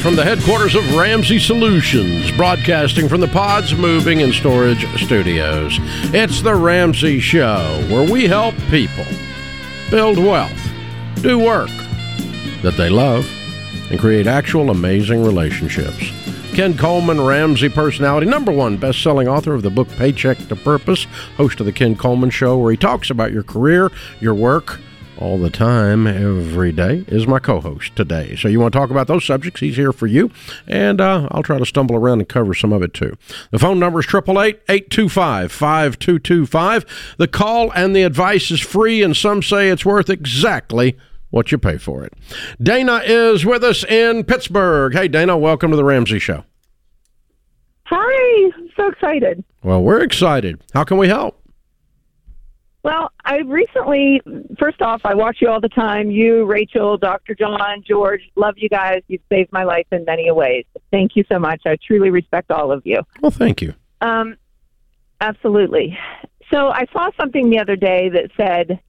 live from the headquarters of Ramsey Solutions, broadcasting from the Pods Moving and Storage Studios. It's The Ramsey Show, where we help people build wealth, do work that they love, and create actual amazing relationships. Ken Coleman, Ramsey personality, #1 best-selling author of the book Paycheck to Purpose, host of the Ken Coleman Show, where he talks about your career, your work, all the time, every day, is my co-host today. So you want to talk about those subjects, he's here for you, and I'll try to stumble around and cover some of it too. The phone number is 888-825-5225. The call and the advice is free, and some say it's worth exactly what you pay for it. Dana is with us in Pittsburgh. Hey, Dana, welcome to The Ramsey Show. Hi, I'm so excited. Well, we're excited. How can we help? Well, I recently, first off, I watch you all the time. You, Rachel, Dr. John, George, love you guys. You've saved my life in many ways. Thank you so much. I truly respect all of you. Well, thank you. Absolutely. So I saw something the other day that said,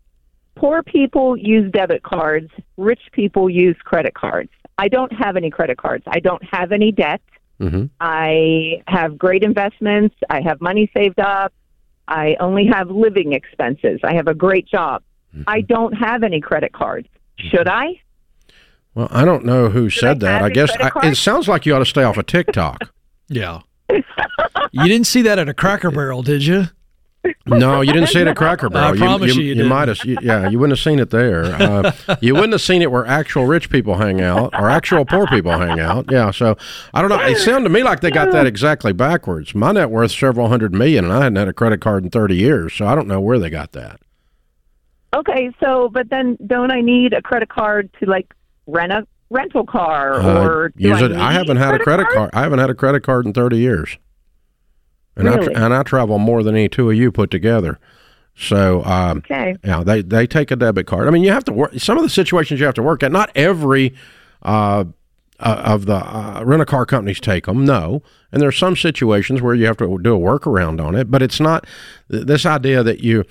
poor people use debit cards, rich people use credit cards. I don't have any credit cards. I don't have any debt. Mm-hmm. I have great investments. I have money saved up. I only have living expenses. I have a great job. Mm-hmm. I don't have any credit cards. Should I? Well, I don't know who said that. I guess it sounds like you ought to stay off of TikTok. Yeah. You didn't see that at a Cracker Barrel, did you? No, you didn't see it at Cracker Barrel. I promise you did. You might have, yeah, you wouldn't have seen it there. You wouldn't have seen it where actual rich people hang out or actual poor people hang out. Yeah, so I don't know. It sounded to me like they got that exactly backwards. My net worth several hundred million, and I hadn't had a credit card in 30 years, so I don't know where they got that. Okay, so but then don't I need a credit card to like rent a rental car or use it? I haven't had a credit card. I haven't had a credit card in 30 years. And, really? I travel more than any two of you put together. So, okay. Yeah, they take a debit card. I mean, you have to work. Some of the situations you have to work at, not every of the rent-a-car companies take them, no. And there are some situations where you have to do a workaround on it, but it's not this idea that you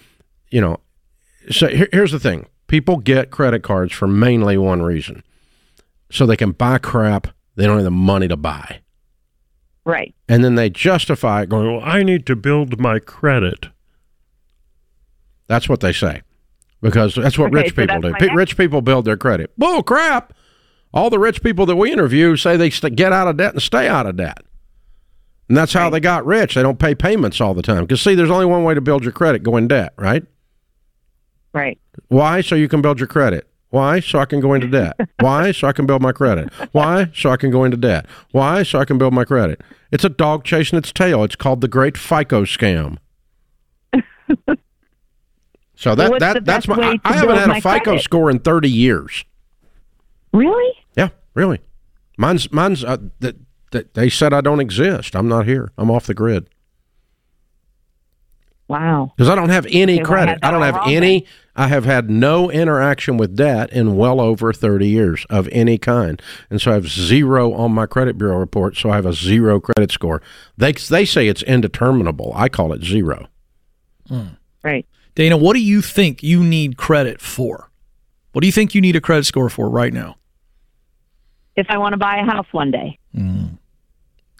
know. So here's the thing. People get credit cards for mainly one reason. So they can buy crap they don't have the money to buy. Right. And then they justify it going, well, I need to build my credit. That's what they say, because that's what rich people do. Rich people build their credit. Bull crap. All the rich people that we interview say they get out of debt and stay out of debt. And that's how they got rich. They don't pay payments all the time. Because, see, there's only one way to build your credit, go in debt, right? Right. Why? So you can build your credit. Why? So I can go into debt. Why? So I can build my credit. Why? So I can go into debt. Why? So I can build my credit. It's a dog chasing its tail. It's called the great FICO scam. So that's my, I haven't had a FICO score in 30 years. Really? Yeah, really. Mine's they said I don't exist. I'm not here. I'm off the grid. Wow. Because I don't have any credit. I don't have any. I have had no interaction with debt in well over 30 years of any kind. And so I have zero on my credit bureau report, so I have a zero credit score. They say it's indeterminable. I call it zero. Mm. Right. Dana, what do you think you need credit for? What do you think you need a credit score for right now? If I want to buy a house one day. Mm.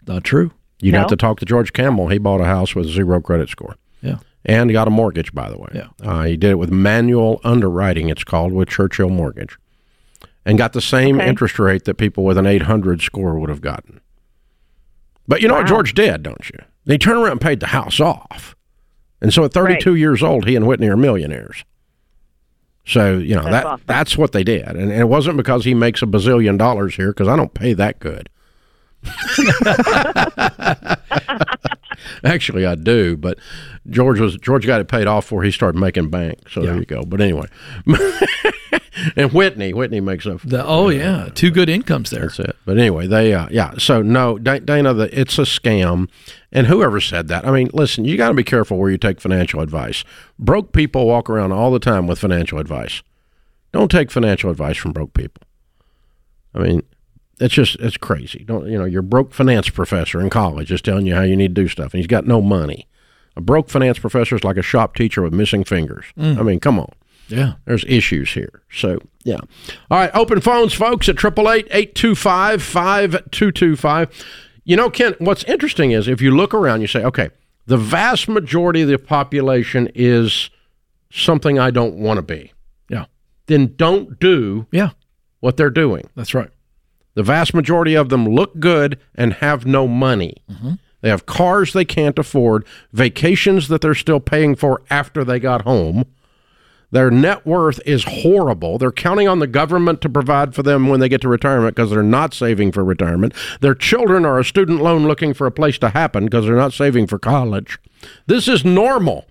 Not true. You'd have to talk to George Campbell. He bought a house with zero credit score. Yeah. And he got a mortgage, by the way. Yeah. He did it with manual underwriting, it's called, with Churchill Mortgage, and got the same interest rate that people with an 800 score would have gotten. But you know what George did, don't you? He turned around and paid the house off. And so at 32 years old, he and Whitney are millionaires. So, you know, that's what they did. And it wasn't because he makes a bazillion dollars here, because I don't pay that good. Actually, I do, but George got it paid off before he started making bank. So there you go. But anyway, and Whitney makes up. Two good incomes there. That's it. But anyway, they So no, Dana, it's a scam. And whoever said that, I mean, listen, you got to be careful where you take financial advice. Broke people walk around all the time with financial advice. Don't take financial advice from broke people. I mean. It's crazy. Don't, you know, your broke finance professor in college is telling you how you need to do stuff, and he's got no money. A broke finance professor is like a shop teacher with missing fingers. I mean, come on. Yeah. There's issues here. So, yeah. All right. Open phones, folks, at 888-825-5225. You know, Ken, what's interesting is if you look around, you say, okay, the vast majority of the population is something I don't want to be. Yeah. Then don't do what they're doing. That's right. The vast majority of them look good and have no money. Mm-hmm. They have cars they can't afford, vacations that they're still paying for after they got home. Their net worth is horrible. They're counting on the government to provide for them when they get to retirement because they're not saving for retirement. Their children are a student loan looking for a place to happen because they're not saving for college. This is normal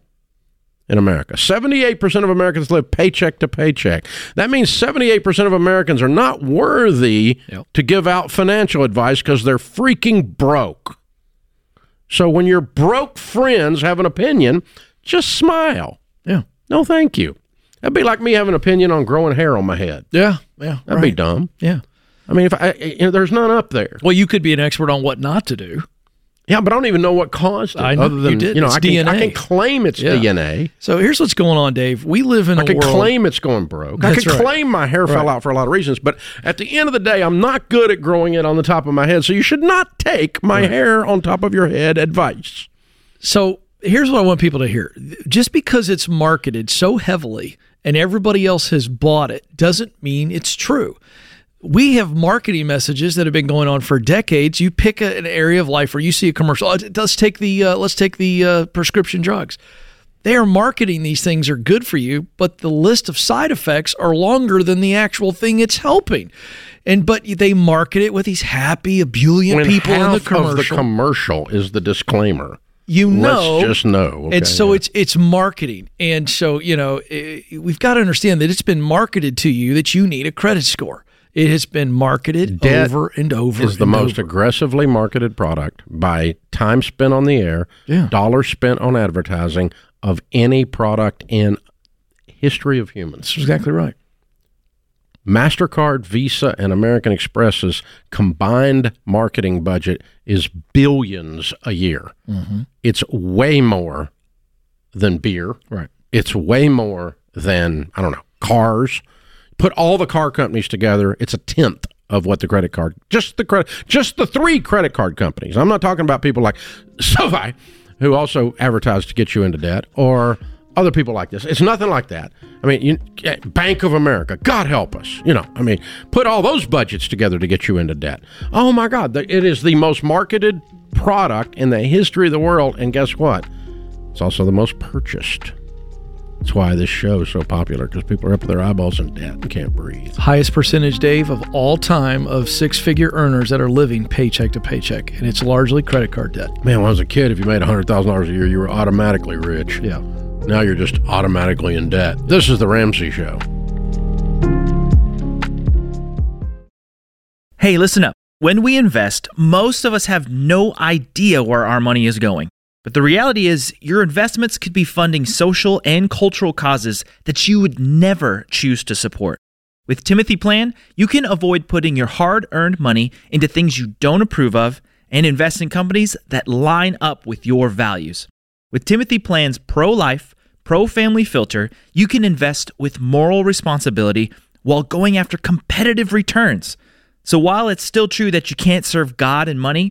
in America. 78% of Americans live paycheck to paycheck. That means 78% of Americans are not worthy to give out financial advice because they're freaking broke. So when your broke friends have an opinion, just smile. Yeah. No, thank you. That'd be like me having an opinion on growing hair on my head. Yeah. Yeah. That'd be dumb. Yeah. I mean, if I, you know, there's none up there. Well, you could be an expert on what not to do. Yeah, but I don't even know what caused it. I know, other than, you did. You know, I can claim it's DNA. So here's what's going on, Dave. We live in a world. I can claim it's going broke. I can claim my hair fell out for a lot of reasons. But at the end of the day, I'm not good at growing it on the top of my head. So you should not take my hair on top of your head advice. So here's what I want people to hear. Just because it's marketed so heavily and everybody else has bought it doesn't mean it's true. We have marketing messages that have been going on for decades. You pick an area of life where you see a commercial. Let's take the prescription drugs. They are marketing these things are good for you, but the list of side effects are longer than the actual thing it's helping. But they market it with these happy, ebullient people in the commercial. Half of the commercial is the disclaimer. You know, let's just know. Okay, and so it's marketing. And so, you know, we've got to understand that it's been marketed to you that you need a credit score. It has been marketed over and over. It's the most aggressively marketed product by time spent on the air, dollars spent on advertising of any product in history of humans. That's exactly right. MasterCard, Visa, and American Express's combined marketing budget is billions a year. Mm-hmm. It's way more than beer. Right. It's way more than, I don't know, cars. Put all the car companies together, it's a tenth of what the credit card, just the three credit card companies. I'm not talking about people like SoFi, who also advertise to get you into debt, or other people like this. It's nothing like that. I mean, Bank of America, God help us. You know, I mean, put all those budgets together to get you into debt. Oh my God, it is the most marketed product in the history of the world, and guess what? It's also the most purchased. That's why this show is so popular, because people are up to their eyeballs in debt and can't breathe. Highest percentage, Dave, of all time of six-figure earners that are living paycheck to paycheck, and it's largely credit card debt. Man, when I was a kid, if you made $100,000 a year, you were automatically rich. Yeah. Now you're just automatically in debt. This is The Ramsey Show. Hey, listen up. When we invest, most of us have no idea where our money is going. But the reality is, your investments could be funding social and cultural causes that you would never choose to support. With Timothy Plan, you can avoid putting your hard-earned money into things you don't approve of and invest in companies that line up with your values. With Timothy Plan's pro-life, pro-family filter, you can invest with moral responsibility while going after competitive returns. So while it's still true that you can't serve God and money,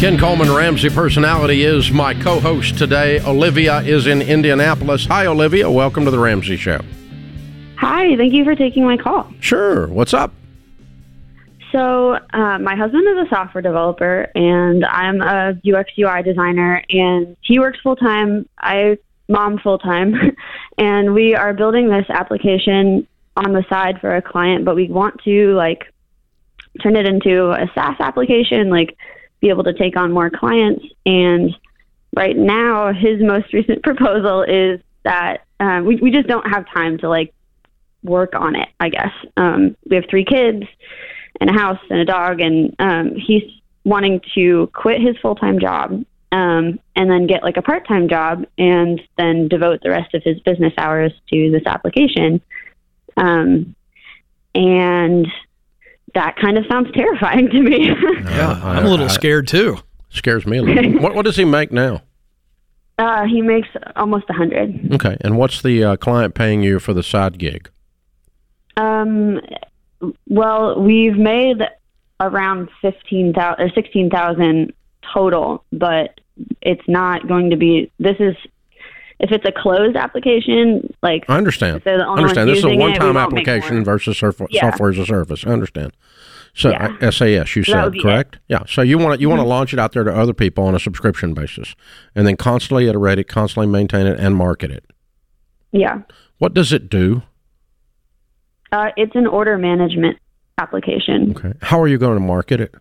Ken Coleman, Ramsey Personality, is my co-host today. Olivia is in Indianapolis. Hi, Olivia. Welcome to The Ramsey Show. Hi. Thank you for taking my call. Sure. What's up? So my husband is a software developer, and I'm a UX UI designer, and he works full-time. I mom full-time, and we are building this application on the side for a client, but we want to, like, turn it into a SaaS application, like, be able to take on more clients. And right now, his most recent proposal is that we just don't have time to, like, work on it, I guess. We have 3 kids and a house and a dog, and he's wanting to quit his full-time job and then get like a part-time job and then devote the rest of his business hours to this application. And that kind of sounds terrifying to me. Yeah, I'm a little scared too. Scares me a little. What does he make now? He makes almost 100. Okay, and what's the client paying you for the side gig? Well, we've made around 15,000 or 16,000 total, but it's not going to be. This is if it's a closed application, like I understand. The only This is a one-time application versus software as a service. I understand. So SAS, you said, correct? Yeah. So you want to launch it out there to other people on a subscription basis, and then constantly iterate it, constantly maintain it, and market it. Yeah. What does it do? It's an order management application. Okay. How are you going to market it?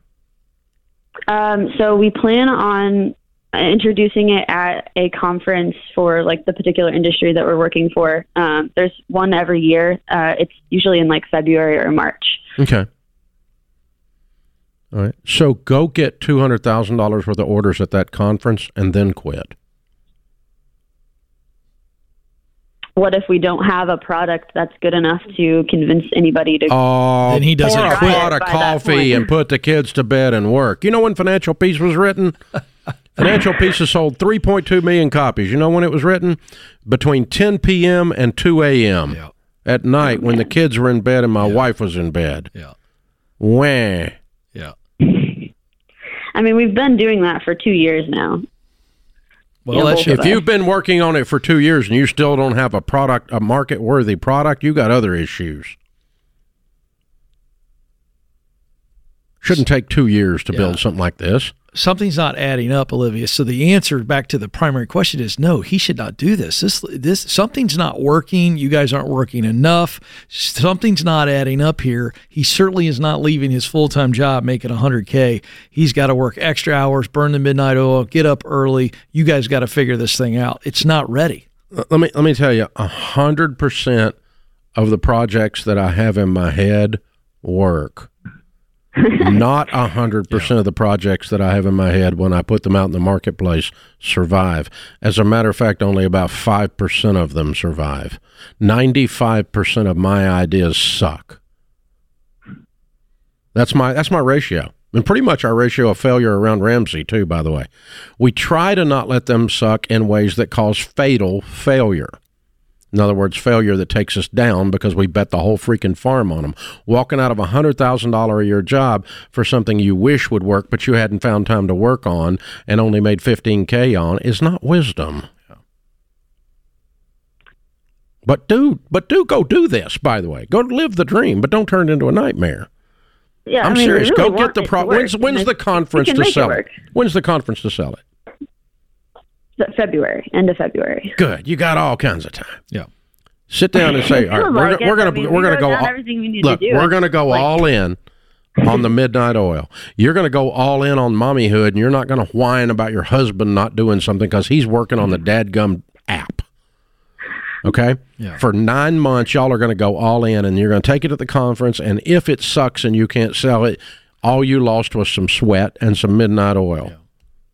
So we plan on introducing it at a conference for like the particular industry that we're working for. There's one every year. It's usually in like February or March. Okay. All right. So go get $200,000 worth of orders at that conference and then quit. What if we don't have a product that's good enough to convince anybody to? Oh, then he doesn't quit. Bought a coffee and put the kids to bed and work. You know when Financial Peace was written? Financial Peace has sold 3.2 million copies. You know when it was written? Between 10 p.m. and 2 a.m. Yeah. At night when the kids were in bed and my wife was in bed. Yeah. Wah. Yeah. I mean, we've been doing that for 2 years now. Well, if you've been working on it for 2 years and you still don't have a product, a market-worthy product, you got other issues. Shouldn't take 2 years to build something like this. Something's not adding up, Olivia. So the answer back to the primary question is no, he should not do this. This something's not working. You guys aren't working enough. Something's not adding up here. He certainly is not leaving his full-time job making $100K. He's got to work extra hours, burn the midnight oil, get up early. You guys got to figure this thing out. It's not ready. Let me tell you, 100% of the projects that I have in my head work. Not 100% of the projects that I have in my head when I put them out in the marketplace survive. As a matter of fact, only about 5% of them survive. 95% of my ideas suck. That's my ratio. And pretty much our ratio of failure around Ramsey too, by the way. We try to not let them suck in ways that cause fatal failure. In other words, failure that takes us down because we bet the whole freaking farm on them. Walking out of a $100,000 a year job for something you wish would work, but you hadn't found time to work on and only made $15K on is not wisdom. But do go do this, by the way. Go live the dream, but don't turn it into a nightmare. Yeah, I'm serious. Really go get the product. When's the conference to sell it? When's the conference to sell it? February, end of February. Good. You got all kinds of time. Yeah. Sit down and say, all right, we're going to go all in on the midnight oil. You're going to go all in on mommyhood, and you're not going to whine about your husband not doing something because he's working on the dadgum app. Okay? Yeah. For 9 months, y'all are going to go all in, and you're going to take it to the conference, and if it sucks and you can't sell it, all you lost was some sweat and some midnight oil. Yeah.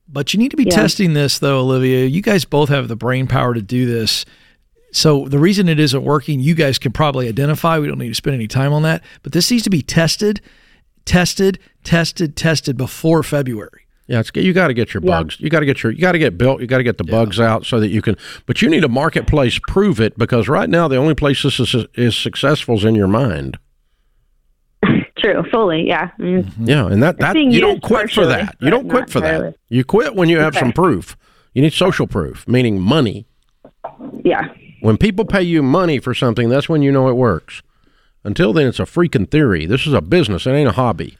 But you need to be testing this, though, Olivia. You guys both have the brain power to do this. So the reason it isn't working, you guys can probably identify. We don't need to spend any time on that. But this needs to be tested before February. Yeah, you got to get your bugs. You got to get built. You got to get the bugs out so that you can. But you need a marketplace prove it, because right now the only place this is successful is in your mind. True, fully, yeah. Mm-hmm. Yeah, and that you don't quit for that. You don't quit for that. You quit when you have some proof. You need social proof, meaning money. Yeah. When people pay you money for something, that's when you know it works. Until then, it's a freaking theory. This is a business. It ain't a hobby.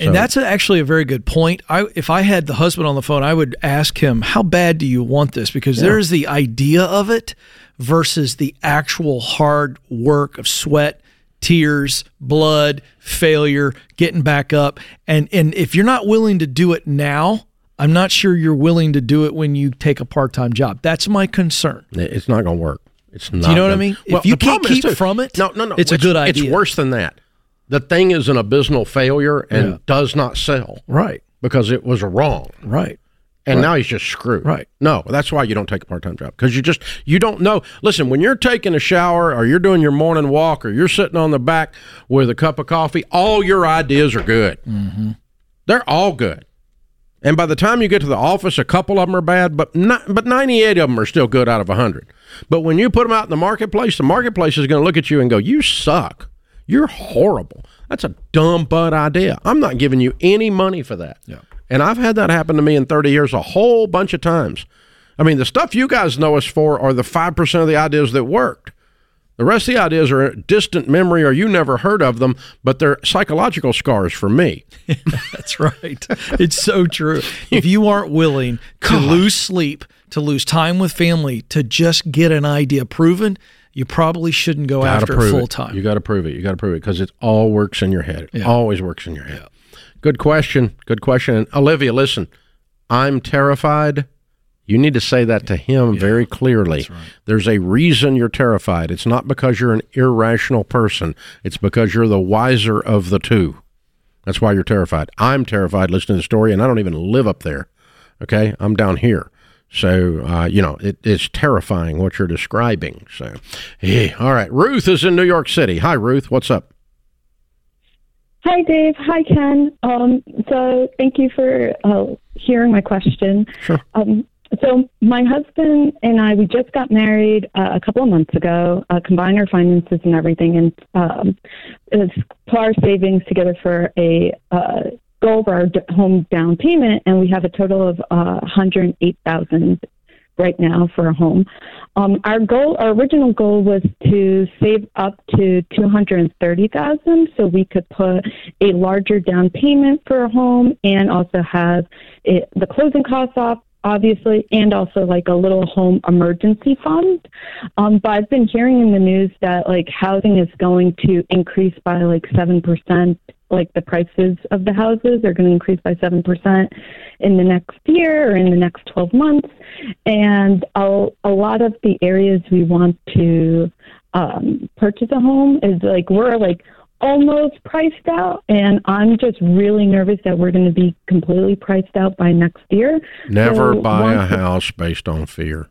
So. And that's actually a very good point. If I had the husband on the phone, I would ask him, how bad do you want this? Because there's the idea of it versus the actual hard work of sweat, tears, blood, failure, getting back up. And if you're not willing to do it now, I'm not sure you're willing to do it when you take a part-time job. That's my concern. It's not going to work. It's not. Do you know what I mean? Well, if you can't keep from it, no. It's a good idea. It's worse than that. The thing is an abysmal failure and does not sell. Right. Because it was wrong. Right. And now he's just screwed. Right. No, that's why you don't take a part-time job, because you don't know. Listen, when you're taking a shower or you're doing your morning walk or you're sitting on the back with a cup of coffee, all your ideas are good. Mm-hmm. They're all good. And by the time you get to the office, a couple of them are bad, but 98 of them are still good out of 100. But when you put them out in the marketplace is going to look at you and go, you suck. You're horrible. That's a dumb butt idea. I'm not giving you any money for that. Yeah. And I've had that happen to me in 30 years a whole bunch of times. I mean, the stuff you guys know us for are the 5% of the ideas that worked. The rest of the ideas are distant memory or you never heard of them, but they're psychological scars for me. That's right. It's so true. If you aren't willing to lose sleep, to lose time with family, to just get an idea proven, you probably shouldn't go after it full time. You got to prove it. You got to prove it, because it all works in your head. It always works in your head. Yeah. Good question. Good question. And Olivia, listen, I'm terrified. You need to say that to him very clearly. That's right. There's a reason you're terrified. It's not because you're an irrational person. It's because you're the wiser of the two. That's why you're terrified. I'm terrified listening to the story, and I don't even live up there. Okay? I'm down here. So, it's terrifying what you're describing. So, yeah. All right. Ruth is in New York City. Hi, Ruth. What's up? Hi, Dave. Hi, Ken. So thank you for hearing my question. Sure. So my husband and I, we just got married a couple of months ago, combined our finances and everything, and put our savings together for a goal for our home down payment, and we have a total of $108,000 right now for a home. Our original goal was to save up to $230,000 so we could put a larger down payment for a home and also have the closing costs off, obviously, and also like a little home emergency fund. But I've been hearing in the news that like housing is going to increase by like 7%. Like the prices of the houses are going to increase by 7% in the next year or in the next 12 months. And a lot of the areas we want to purchase a home is like, we're like almost priced out. And I'm just really nervous that we're going to be completely priced out by next year. Never buy a house based on fear.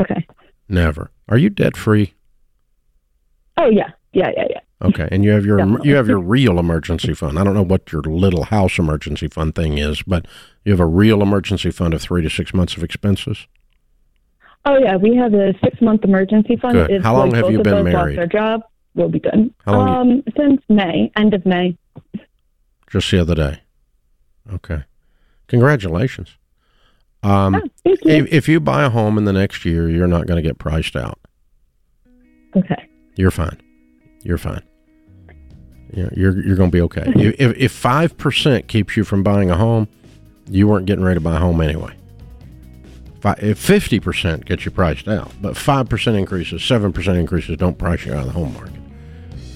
Okay. Never. Are you debt free? Oh yeah. Okay, and you have your real emergency fund. I don't know what your little house emergency fund thing is, but you have a real emergency fund of 3 to 6 months of expenses. Oh yeah, we have a 6-month emergency fund. Good. How long have you been married? Our job will be done. How long? Since May, end of May. Just the other day. Okay, congratulations. Thank you. If you buy a home in the next year, you're not going to get priced out. Okay. You're fine. You're fine. You're going to be okay. If 5% keeps you from buying a home, you weren't getting ready to buy a home anyway. If 50% gets you priced out, but 5% increases, 7% increases don't price you out of the home market.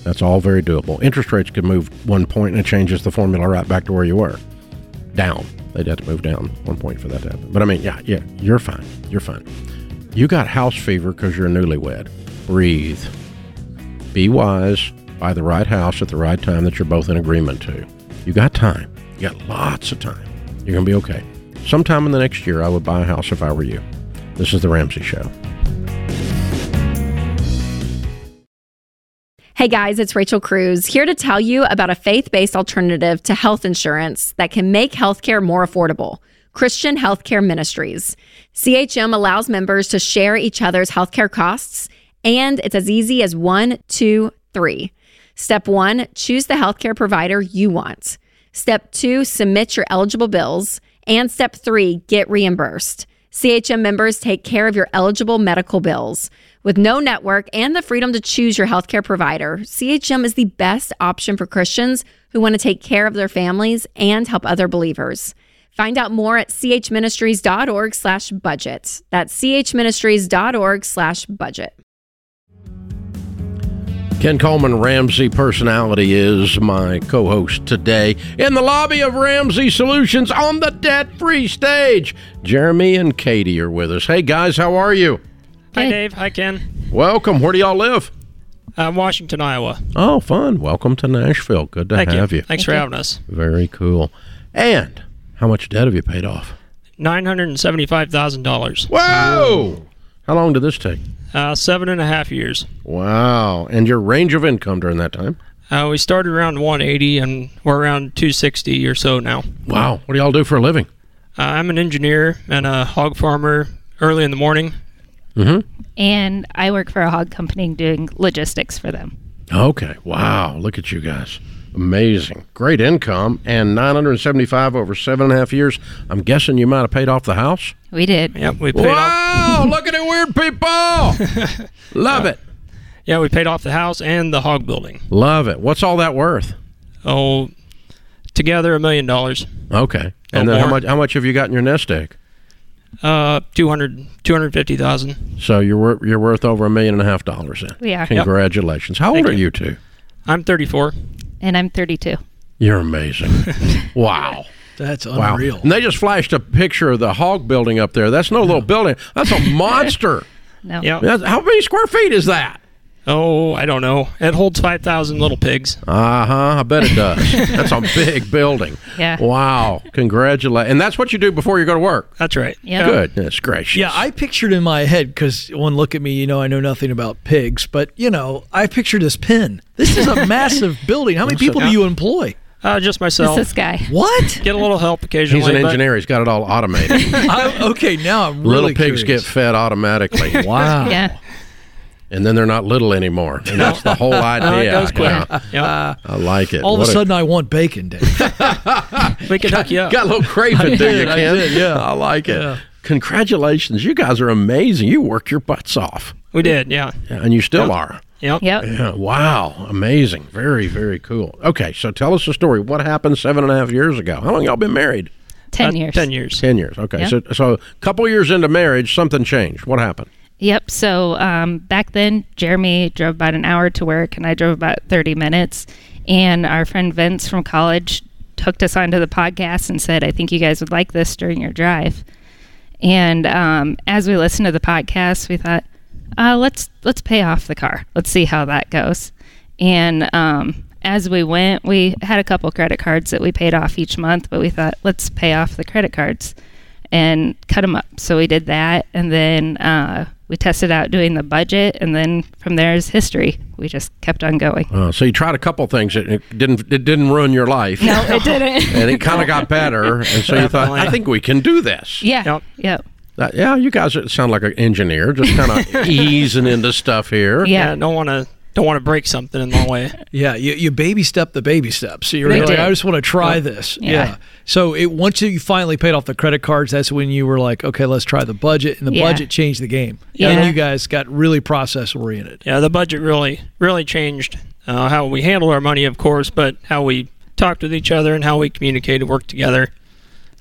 That's all very doable. Interest rates could move 1 point, and it changes the formula right back to where you were. Down. They'd have to move down 1 point for that to happen. But I mean, yeah, you're fine. You're fine. You got house fever because you're newlywed. Breathe. Be wise, buy the right house at the right time that you're both in agreement to. You got time. You got lots of time. You're going to be okay. Sometime in the next year, I would buy a house if I were you. This is The Ramsey Show. Hey guys, it's Rachel Cruz here to tell you about a faith-based alternative to health insurance that can make healthcare more affordable. Christian Healthcare Ministries. CHM allows members to share each other's healthcare costs. And it's as easy as 1, 2, 3. Step 1, choose the healthcare provider you want. Step 2, submit your eligible bills. And Step 3, get reimbursed. CHM members take care of your eligible medical bills. With no network and the freedom to choose your healthcare provider, CHM is the best option for Christians who want to take care of their families and help other believers. Find out more at chministries.org/budget. That's chministries.org/budget. Ken Coleman, Ramsey personality, is my co-host today in the lobby of Ramsey Solutions on the debt-free stage. Jeremy and Katie are with us. Hey, guys, how are you? Hi, Dave. Hi, Ken. Welcome. Where do y'all live? Washington, Iowa. Oh, fun. Welcome to Nashville. Good to have you. Thanks for having us. Very cool. And how much debt have you paid off? $975,000. Whoa! How long did this take? 7.5 years. Wow. And your range of income during that time? We started around 180 and we're around 260 or so now. Wow. What do y'all do for a living? I'm an engineer and a hog farmer early in the morning. Mm-hmm. And I work for a hog company doing logistics for them. Okay. Wow. Look at you guys. Amazing. Great income. And $975 over 7.5 years. I'm guessing you might have paid off the house? We did. Yep, we paid off. Wow! Look at it, weird people! Love it. Yeah, we paid off the house and the hog building. Love it. What's all that worth? Oh, together $1 million. Okay. And then how much have you got in your nest egg? $250,000. So you're worth over $1.5 million then. We are. Congratulations. Yep. How old are you two? I'm 34. And I'm 32. You're amazing. Wow. That's unreal. Wow. And they just flashed a picture of the hog building up there. That's no little building. That's a monster. No. Yep. How many square feet is that? Oh, I don't know. It holds 5,000 little pigs. I bet it does. That's a big building. Yeah. Wow. Congratulations. And that's what you do before you go to work. That's right. Yep. Goodness gracious. Yeah, I pictured in my head, because one look at me, I know nothing about pigs, but, I pictured this pen. This is a massive building. How many people do you employ? Just myself. Just this guy. What? Get a little help occasionally. He's an engineer. He's got it all automated. Now I'm really curious. Little pigs get fed automatically. Wow. Yeah. And then they're not little anymore. And that's the whole idea. It goes quick. I like it. All of a sudden, I want bacon, Dave. We can hook you up. Got a little craving, do you, Ken? I like it. Yeah. Congratulations. You guys are amazing. You work your butts off. We did, yeah and you still are. Yep. Yeah, wow. Amazing. Very, very cool. Okay, so tell us the story. What happened 7.5 years ago? How long y'all been married? 10 years. 10 years. 10 years. Okay, yep. So a couple years into marriage, something changed. What happened? Yep. So back then, Jeremy drove about an hour to work, and I drove about 30 minutes. And our friend Vince from college hooked us onto the podcast and said, I think you guys would like this during your drive. And as we listened to the podcast, we thought, let's pay off the car. Let's see how that goes. And as we went, we had a couple credit cards that we paid off each month, but we thought, let's pay off the credit cards and cut them up. So we did that. And then... we tested out doing the budget, and then from there is history. We just kept on going. So you tried a couple things. It didn't ruin your life. No, it didn't. And it kind of got better, and so you thought, I think we can do this. Yeah, yep. You guys sound like an engineer, just kind of easing into stuff here. Yeah, don't want to break something in the way. Yeah, you baby step the baby steps. So you're like, I just want to try this. Yeah. So once you finally paid off the credit cards, that's when you were like, okay, let's try the budget. And the budget changed the game. Yeah. And you guys got really process oriented. Yeah, the budget really, really changed how we handled our money, of course, but how we talked with each other and how we communicated, worked together.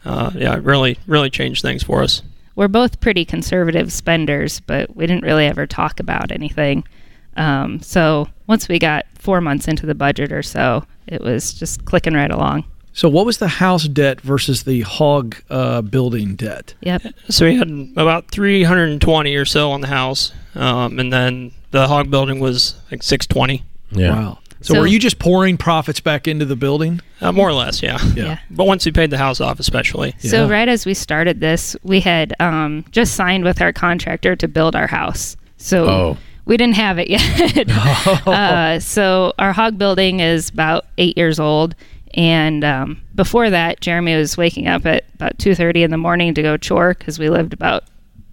It really, really changed things for us. We're both pretty conservative spenders, but we didn't really ever talk about anything. So once we got 4 months into the budget or so, it was just clicking right along. So what was the house debt versus the hog building debt? Yep. So we had about 320 or so on the house, and then the hog building was like 620. Yeah. Wow. So were you just pouring profits back into the building? More or less, yeah. But once we paid the house off, especially. Yeah. So right as we started this, we had just signed with our contractor to build our house. So. Oh. We didn't have it yet. So our hog building is about 8 years old. And before that, Jeremy was waking up at about 2:30 in the morning to go chore because we lived about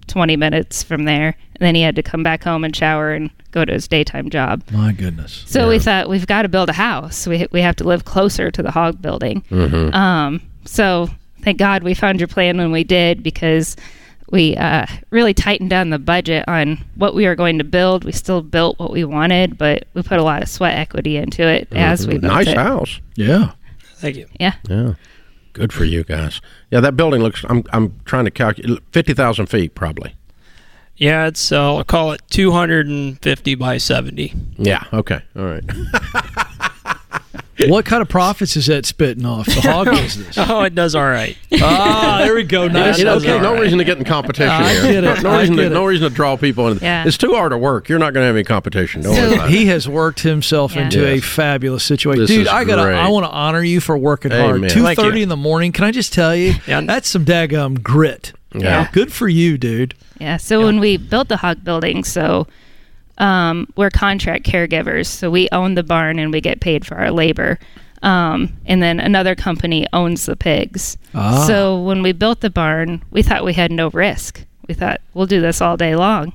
20 minutes from there. And then he had to come back home and shower and go to his daytime job. My goodness. So we thought, we've got to build a house. We have to live closer to the hog building. Mm-hmm. So thank God we found your plan when we did, because... we really tightened down the budget on what we were going to build. We still built what we wanted, but we put a lot of sweat equity into it as we built it. Nice house. Yeah. Thank you. Yeah. Good for you guys. Yeah, that building looks, I'm trying to calculate, 50,000 feet probably. Yeah, it's, I'll call it 250 by 70. Yeah, okay. All right. What kind of profits is that spitting off? The hog business. Oh, it does all right. Ah, there we go. Nice. Yeah, okay, no reason to get in competition here. I get it. No reason to draw people in. Yeah. It's too hard to work. You're not going to have any competition. Don't worry about it. He has worked himself into a fabulous situation. This Dude, I want to honor you for working hard. 2:30 in the morning. Can I just tell you? Yeah. That's some daggum grit. Yeah. Good for you, dude. Yeah. So when we built the hog building, we're contract caregivers, so we own the barn and we get paid for our labor. And then another company owns the pigs. Ah. So when we built the barn, we thought we had no risk. We thought, we'll do this all day long.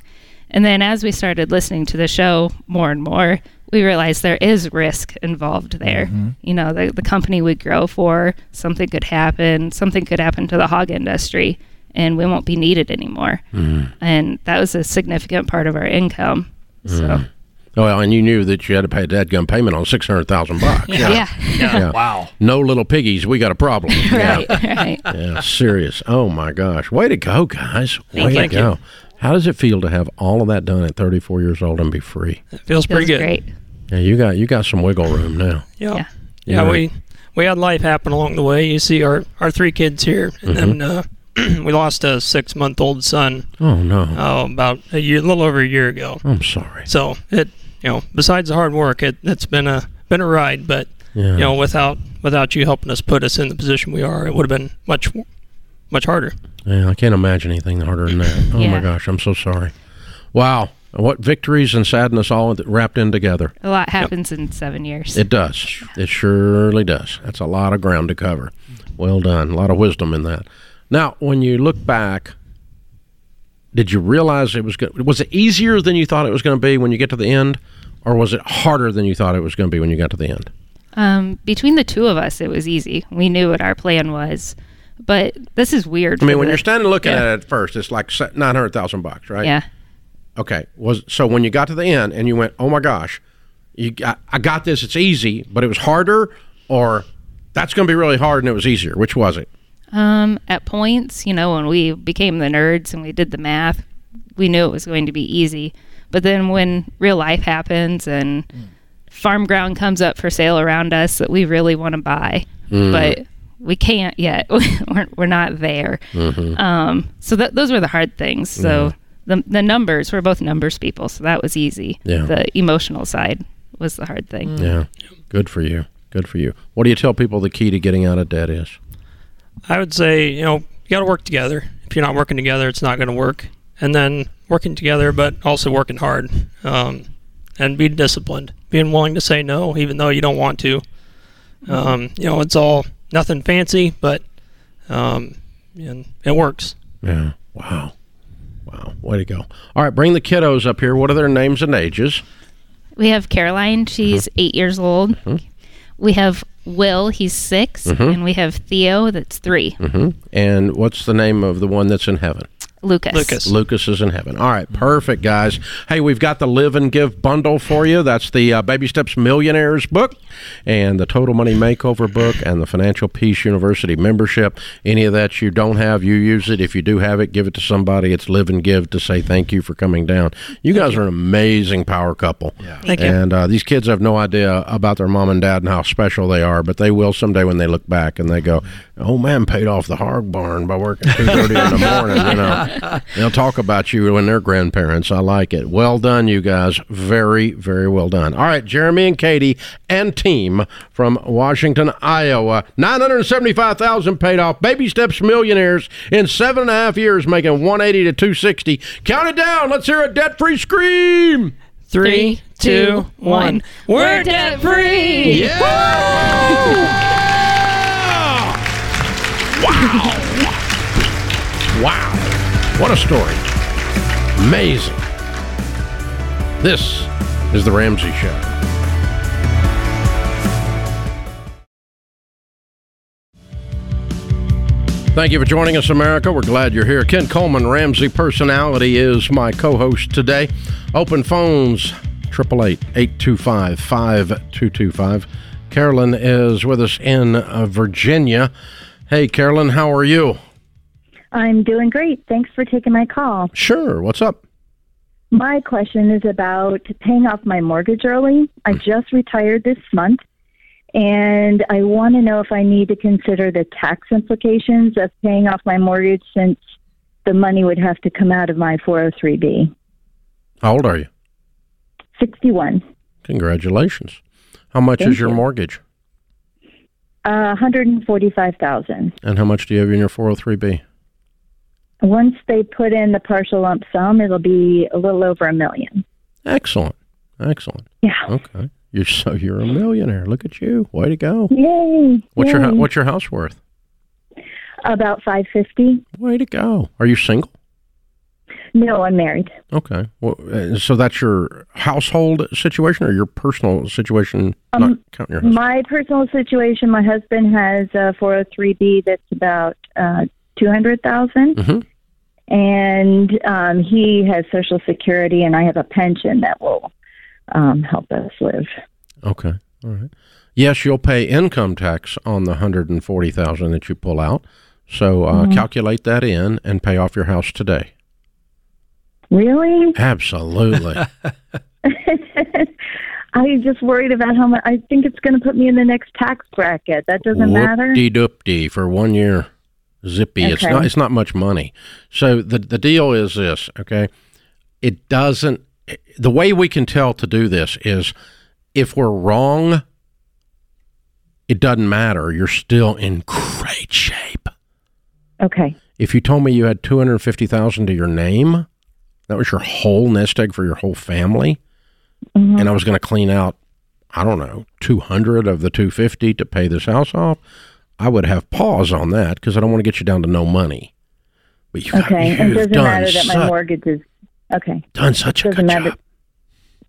And then as we started listening to the show more and more, we realized there is risk involved there. Mm-hmm. You know, the company we grow for, something could happen. Something could happen to the hog industry, and we won't be needed anymore. Mm-hmm. And that was a significant part of our income. So. Well, and you knew that you had to pay a dadgum payment on $600,000. Yeah. Wow. No little piggies. We got a problem. Right. Yeah. Serious. Oh my gosh. Way to go, guys. Way to go. How does it feel to have all of that done at 34 years old and be free? It feels pretty good. Great. Yeah. You got some wiggle room now. Yeah. Yeah. Right. We had life happen along the way. You see our three kids here, and then we lost a 6-month-old son. Oh no! About a little over a year ago. I'm sorry. So besides the hard work, it's been a ride. But without you helping us put us in the position we are, it would have been much harder. Yeah, I can't imagine anything harder than that. Oh my gosh, I'm so sorry. Wow, what victories and sadness all wrapped in together. A lot happens in 7 years. It does. It surely does. That's a lot of ground to cover. Well done. A lot of wisdom in that. Now, when you look back, did you realize it was good? Was it easier than you thought it was going to be when you get to the end, or was it harder than you thought it was going to be when you got to the end? Between the two of us, it was easy. We knew what our plan was, but this is weird. I mean, when you're standing looking at it at first, it's like $900,000, right? Yeah. Okay. So when you got to the end and you went, oh my gosh, I got this, it's easy, but it was harder, or that's going to be really hard and it was easier. Which was it? At points, when we became the nerds and we did the math, we knew it was going to be easy. But then when real life happens and farm ground comes up for sale around us that we really want to buy, but we can't yet. We're not there. Mm-hmm. So those were the hard things. So the numbers, we're both numbers people, so that was easy. Yeah. The emotional side was the hard thing. Yeah. Good for you. Good for you. What do you tell people the key to getting out of debt is? I would say, you got to work together. If you're not working together, it's not going to work. And then working together, but also working hard, and be disciplined, being willing to say no, even though you don't want to. It's all nothing fancy, but and it works. Yeah. Wow. Way to go. All right. Bring the kiddos up here. What are their names and ages? We have Caroline. She's 8 years old. Mm-hmm. We have Will, he's 6, and we have Theo, that's 3. Mm-hmm. And what's the name of the one that's in heaven? Lucas. Lucas is in heaven. All right, perfect, guys. Hey, we've got the Live and Give bundle for you. That's the Baby Steps Millionaires book and the Total Money Makeover book and the Financial Peace University membership. Any of that you don't have, you use it. If you do have it, give it to somebody. It's Live and Give to say thank you for coming down. You guys are an amazing power couple. Yeah. Thank you. And these kids have no idea about their mom and dad and how special they are, but they will someday when they look back and they go, oh, man, paid off the hog barn by working 2:30 in the morning, They'll talk about you when they're grandparents. I like it. Well done, you guys. Very, very well done. All right, Jeremy and Katie and team from Washington, Iowa. $975,000 paid off. Baby Steps Millionaires in 7.5 years, making $180 to $260. Count it down. Let's hear a debt-free scream. 3, 2, 1. We're debt-free. Yeah. Wow. What a story. Amazing. This is The Ramsey Show. Thank you for joining us, America. We're glad you're here. Ken Coleman, Ramsey Personality, is my co-host today. Open phones, 888-825-5225. Carolyn is with us in Virginia. Hey, Carolyn, how are you? I'm doing great. Thanks for taking my call. Sure. What's up? My question is about paying off my mortgage early. I just retired this month, And I want to know if I need to consider the tax implications of paying off my mortgage, since the money would have to come out of my 403(b). How old are you? 61. Congratulations. How much is your mortgage? $145,000. And how much do you have in your 403(b)? Once they put in the partial lump sum, it'll be a little over $1 million. Excellent. Excellent. Yeah. Okay. You're a millionaire. Look at you. Way to go. Yay. What's your house worth? About $550,000. Way to go. Are you single? No, I'm married. Okay. Well, so that's your household situation or your personal situation? Not counting your husband. My personal situation, my husband has a 403(b) that's about $200,000. Mm-hmm. And he has Social Security, and I have a pension that will help us live. Okay. All right. Yes, you'll pay income tax on the $140,000 that you pull out. So calculate that in and pay off your house today. Really? Absolutely. I just worried about how much. I think it's going to put me in the next tax bracket. That doesn't matter. Whoop-de-doop-de for 1 year. Zippy. Okay. It's not much money. So the deal is this, okay? It doesn't. The way we can tell to do this is if we're wrong, it doesn't matter. You're still in great shape. Okay. If you told me you had $250,000 to your name, that was your whole nest egg for your whole family. Mm-hmm. And I was going to clean out, I don't know, 200 of the 250 to pay this house off. I would have pause on that because I don't want to get you down to no money. But it doesn't matter that my mortgage is okay. Done such a good job.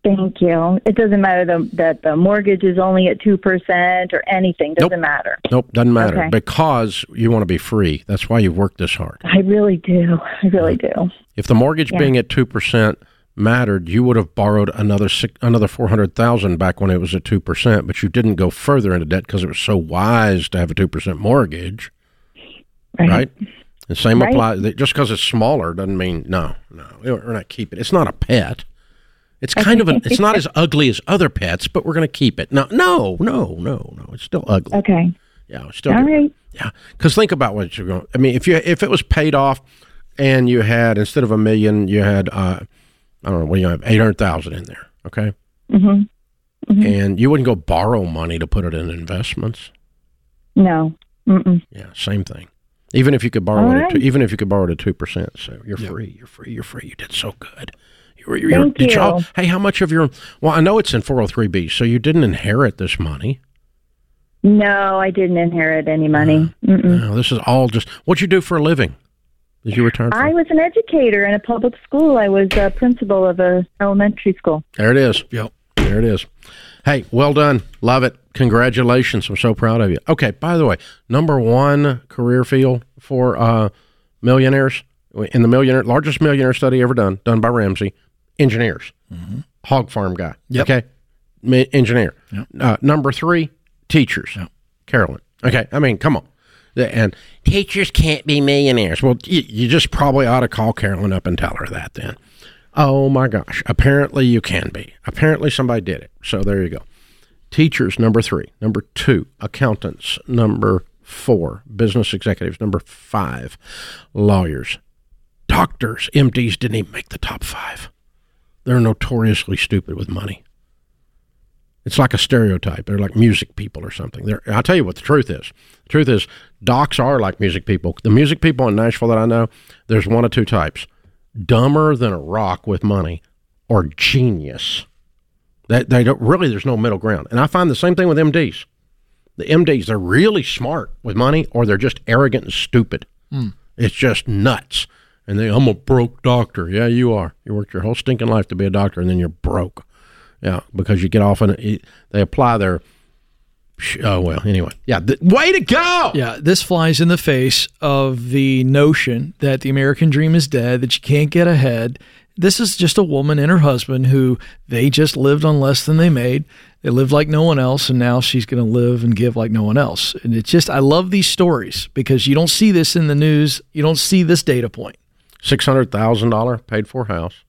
Thank you. It doesn't matter that the mortgage is only at 2% or anything. Doesn't matter. Nope, doesn't matter because you want to be free. That's why you've worked this hard. I really do. I really do. If the mortgage being at 2% mattered, you would have borrowed another $400,000 back when it was at 2%, but you didn't go further into debt because it was so wise to have a 2% mortgage, right? The same applies. Just because it's smaller doesn't mean no. We're not keeping it. It's not a pet. It's kind of it's not as ugly as other pets, but we're going to keep it. No. It's still ugly. Okay. Yeah, it's still all right. Yeah, because think about what you're going. I mean, if it was paid off, and you had instead of $1 million, you had I don't know, you have 800,000 in there. Okay. Mm-hmm. Mm-hmm. And you wouldn't go borrow money to put it in investments. No. Mm-mm. Yeah, same thing. Even if you could borrow it at 2%, so you're free. You did so good. Thank you. Hey, how much of your? Well, I know it's in 403(b), so you didn't inherit this money. No, I didn't inherit any money. No, this is all just. What'd you do for a living? Did you retire? I was an educator in a public school. I was a principal of an elementary school. There it is. Yep, there it is. Hey, well done. Love it. Congratulations. I'm so proud of you. Okay, by the way, number one career field for millionaires in the largest millionaire study ever done by Ramsey. Engineers, hog farm guy. Yep. Okay, engineer. Yep. Number three, teachers. Yep. Carolyn. Okay, I mean, come on. And teachers can't be millionaires. Well, you just probably ought to call Carolyn up and tell her that then. Oh my gosh! Apparently you can be. Apparently somebody did it. So there you go. Teachers, number three. Number two, accountants. Number four, business executives. Number five, lawyers. Doctors, MDs didn't even make the top five. They're notoriously stupid with money. It's like a stereotype. They're like music people or something. I'll tell you what the truth is. The truth is docs are like music people. The music people in Nashville that I know, there's one of two types. Dumber than a rock with money or genius. They don't really, there's no middle ground. And I find the same thing with MDs. The MDs, they're really smart with money or they're just arrogant and stupid. Mm. It's just nuts. And I'm a broke doctor. Yeah, you are. You worked your whole stinking life to be a doctor, and then you're broke. Yeah, because you get off and they apply their. Oh well, anyway. Yeah, way to go. Yeah, this flies in the face of the notion that the American dream is dead, that you can't get ahead. This is just a woman and her husband who they just lived on less than they made. They lived like no one else, and now she's going to live and give like no one else. And it's just, I love these stories because you don't see this in the news. You don't see this data point. $600,000 paid for house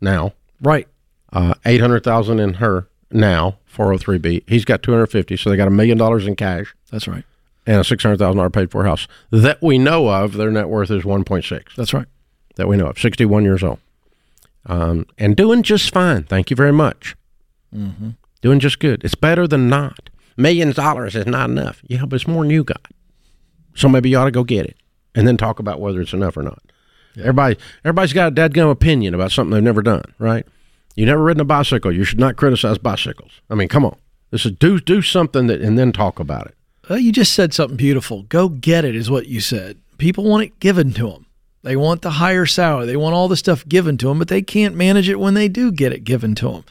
now. Right. $800,000 in her now, 403(b). He's got $250, so they got $1 million in cash. That's right. And a $600,000 paid for house that we know of. Their net worth is 1.6. That's right. That we know of. 61 years old, and doing just fine. Thank you very much. Mm-hmm. Doing just good. It's better than not. $1 million is not enough. Yeah, but it's more than you got. So maybe you ought to go get it and then talk about whether it's enough or not. Yeah. Everybody's got a dadgum opinion about something they've never done, right? You've never ridden a bicycle. You should not criticize bicycles. I mean, come on. This is do something that, and then talk about it. Well, you just said something beautiful. Go get it is what you said. People want it given to them. They want the higher salary. They want all the stuff given to them, but they can't manage it when they do get it given to them.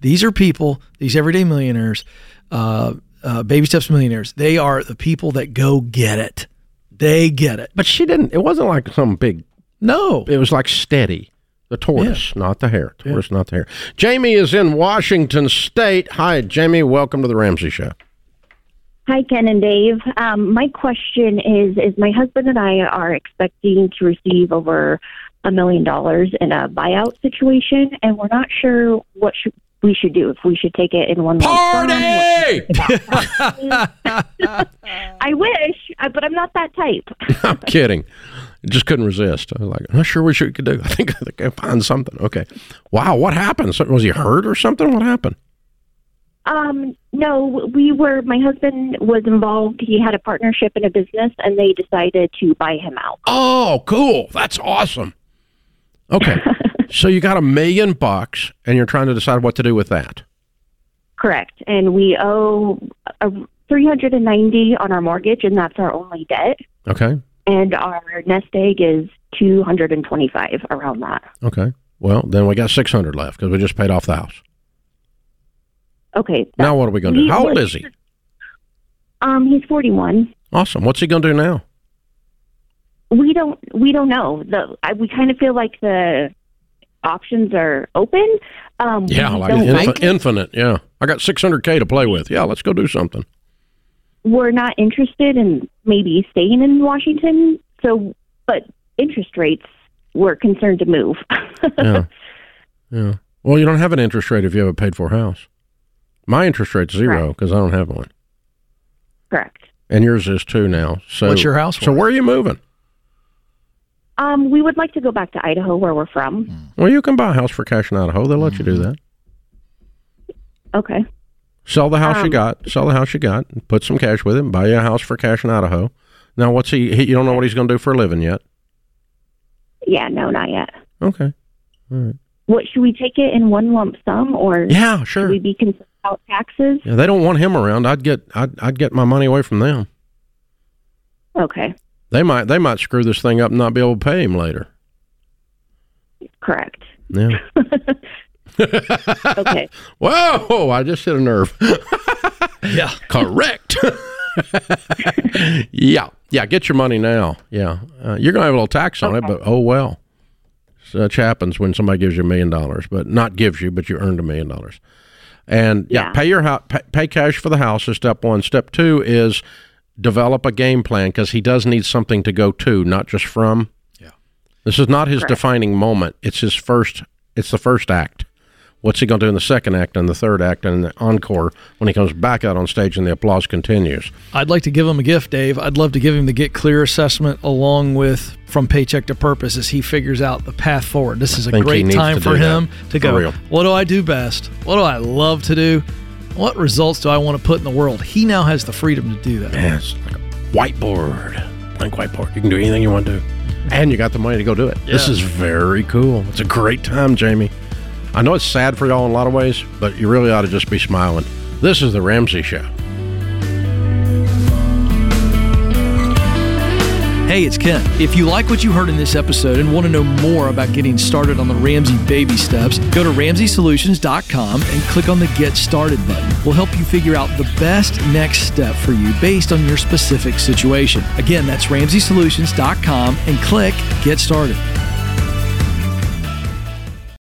These are people, these everyday millionaires, Baby Steps Millionaires, they are the people that go get it. They get it. But she didn't, it wasn't like some big. No. It was like steady. The tortoise, yeah. Not the hare. Tortoise, yeah. Not the hare. Jamie is in Washington State. Hi, Jamie. Welcome to The Ramsey Show. Hi, Ken and Dave. My question is my husband and I are expecting to receive over $1 million in a buyout situation, and we're not sure what we should do, if we should take it in one party. I wish, but I'm not that type. I'm kidding. Just couldn't resist. I was like, I'm not sure what we could do. I think I find something. Okay. Wow. What happened? Was he hurt or something? What happened? No, my husband was involved. He had a partnership in a business and they decided to buy him out. Oh, cool. That's awesome. Okay. So you got $1 million and you're trying to decide what to do with that. Correct. And we owe $390 on our mortgage, and that's our only debt. Okay. And our nest egg is $225, around that. Okay. Well, then we got $600 left because we just paid off the house. Okay. Now what are we going to do? How old is he? He's 41. Awesome. What's he going to do now? We don't know. We kind of feel like the options are open. Yeah, like infinite. Yeah. I got $600K to play with. Yeah, let's go do something. We're not interested in maybe staying in Washington, but interest rates, we're concerned to move. Yeah. Yeah. Well, you don't have an interest rate if you have a paid for house. My interest rate's zero because I don't have one. Correct. And yours is too now. So what's your house worth? So where are you moving? We would like to go back to Idaho, where we're from. Well, you can buy a house for cash in Idaho. They'll let you do that. Okay. Sell the house you got, and put some cash with it, and buy you a house for cash in Idaho. Now, what's he you don't know what he's going to do for a living yet? Yeah, no, not yet. Okay. All right. What, should we take it in one lump sum, or yeah, sure. Should we be concerned about taxes? Yeah, they don't want him around. I'd get my money away from them. Okay. They might screw this thing up and not be able to pay him later. Correct. Yeah. Okay. Whoa! I just hit a nerve. Yeah. Correct. Yeah. Yeah. Get your money now. Yeah. You're gonna have a little tax on it, but oh well. Such happens when somebody gives you $1 million, but not gives you, but you earned $1 million. And yeah. Pay your house. Pay cash for the house is step one. Step two is develop a game plan, because he does need something to go to, not just from. Yeah. This is not his defining moment. It's his first. It's the first act. What's he going to do in the second act and the third act and the encore when he comes back out on stage and the applause continues? I'd like to give him a gift, Dave. I'd love to give him the Get Clear assessment along with From Paycheck to Purpose as he figures out the path forward. This is a great time for him to go, what do I do best? What do I love to do? What results do I want to put in the world? He now has the freedom to do that. Yeah, it's like a whiteboard. Blank whiteboard. You can do anything you want to do. And you got the money to go do it. Yeah. This is very cool. It's a great time, Jamie. I know it's sad for y'all in a lot of ways, but you really ought to just be smiling. This is The Ramsey Show. Hey, it's Ken. If you like what you heard in this episode and want to know more about getting started on the Ramsey Baby Steps, go to RamseySolutions.com and click on the Get Started button. We'll help you figure out the best next step for you based on your specific situation. Again, that's RamseySolutions.com and click Get Started.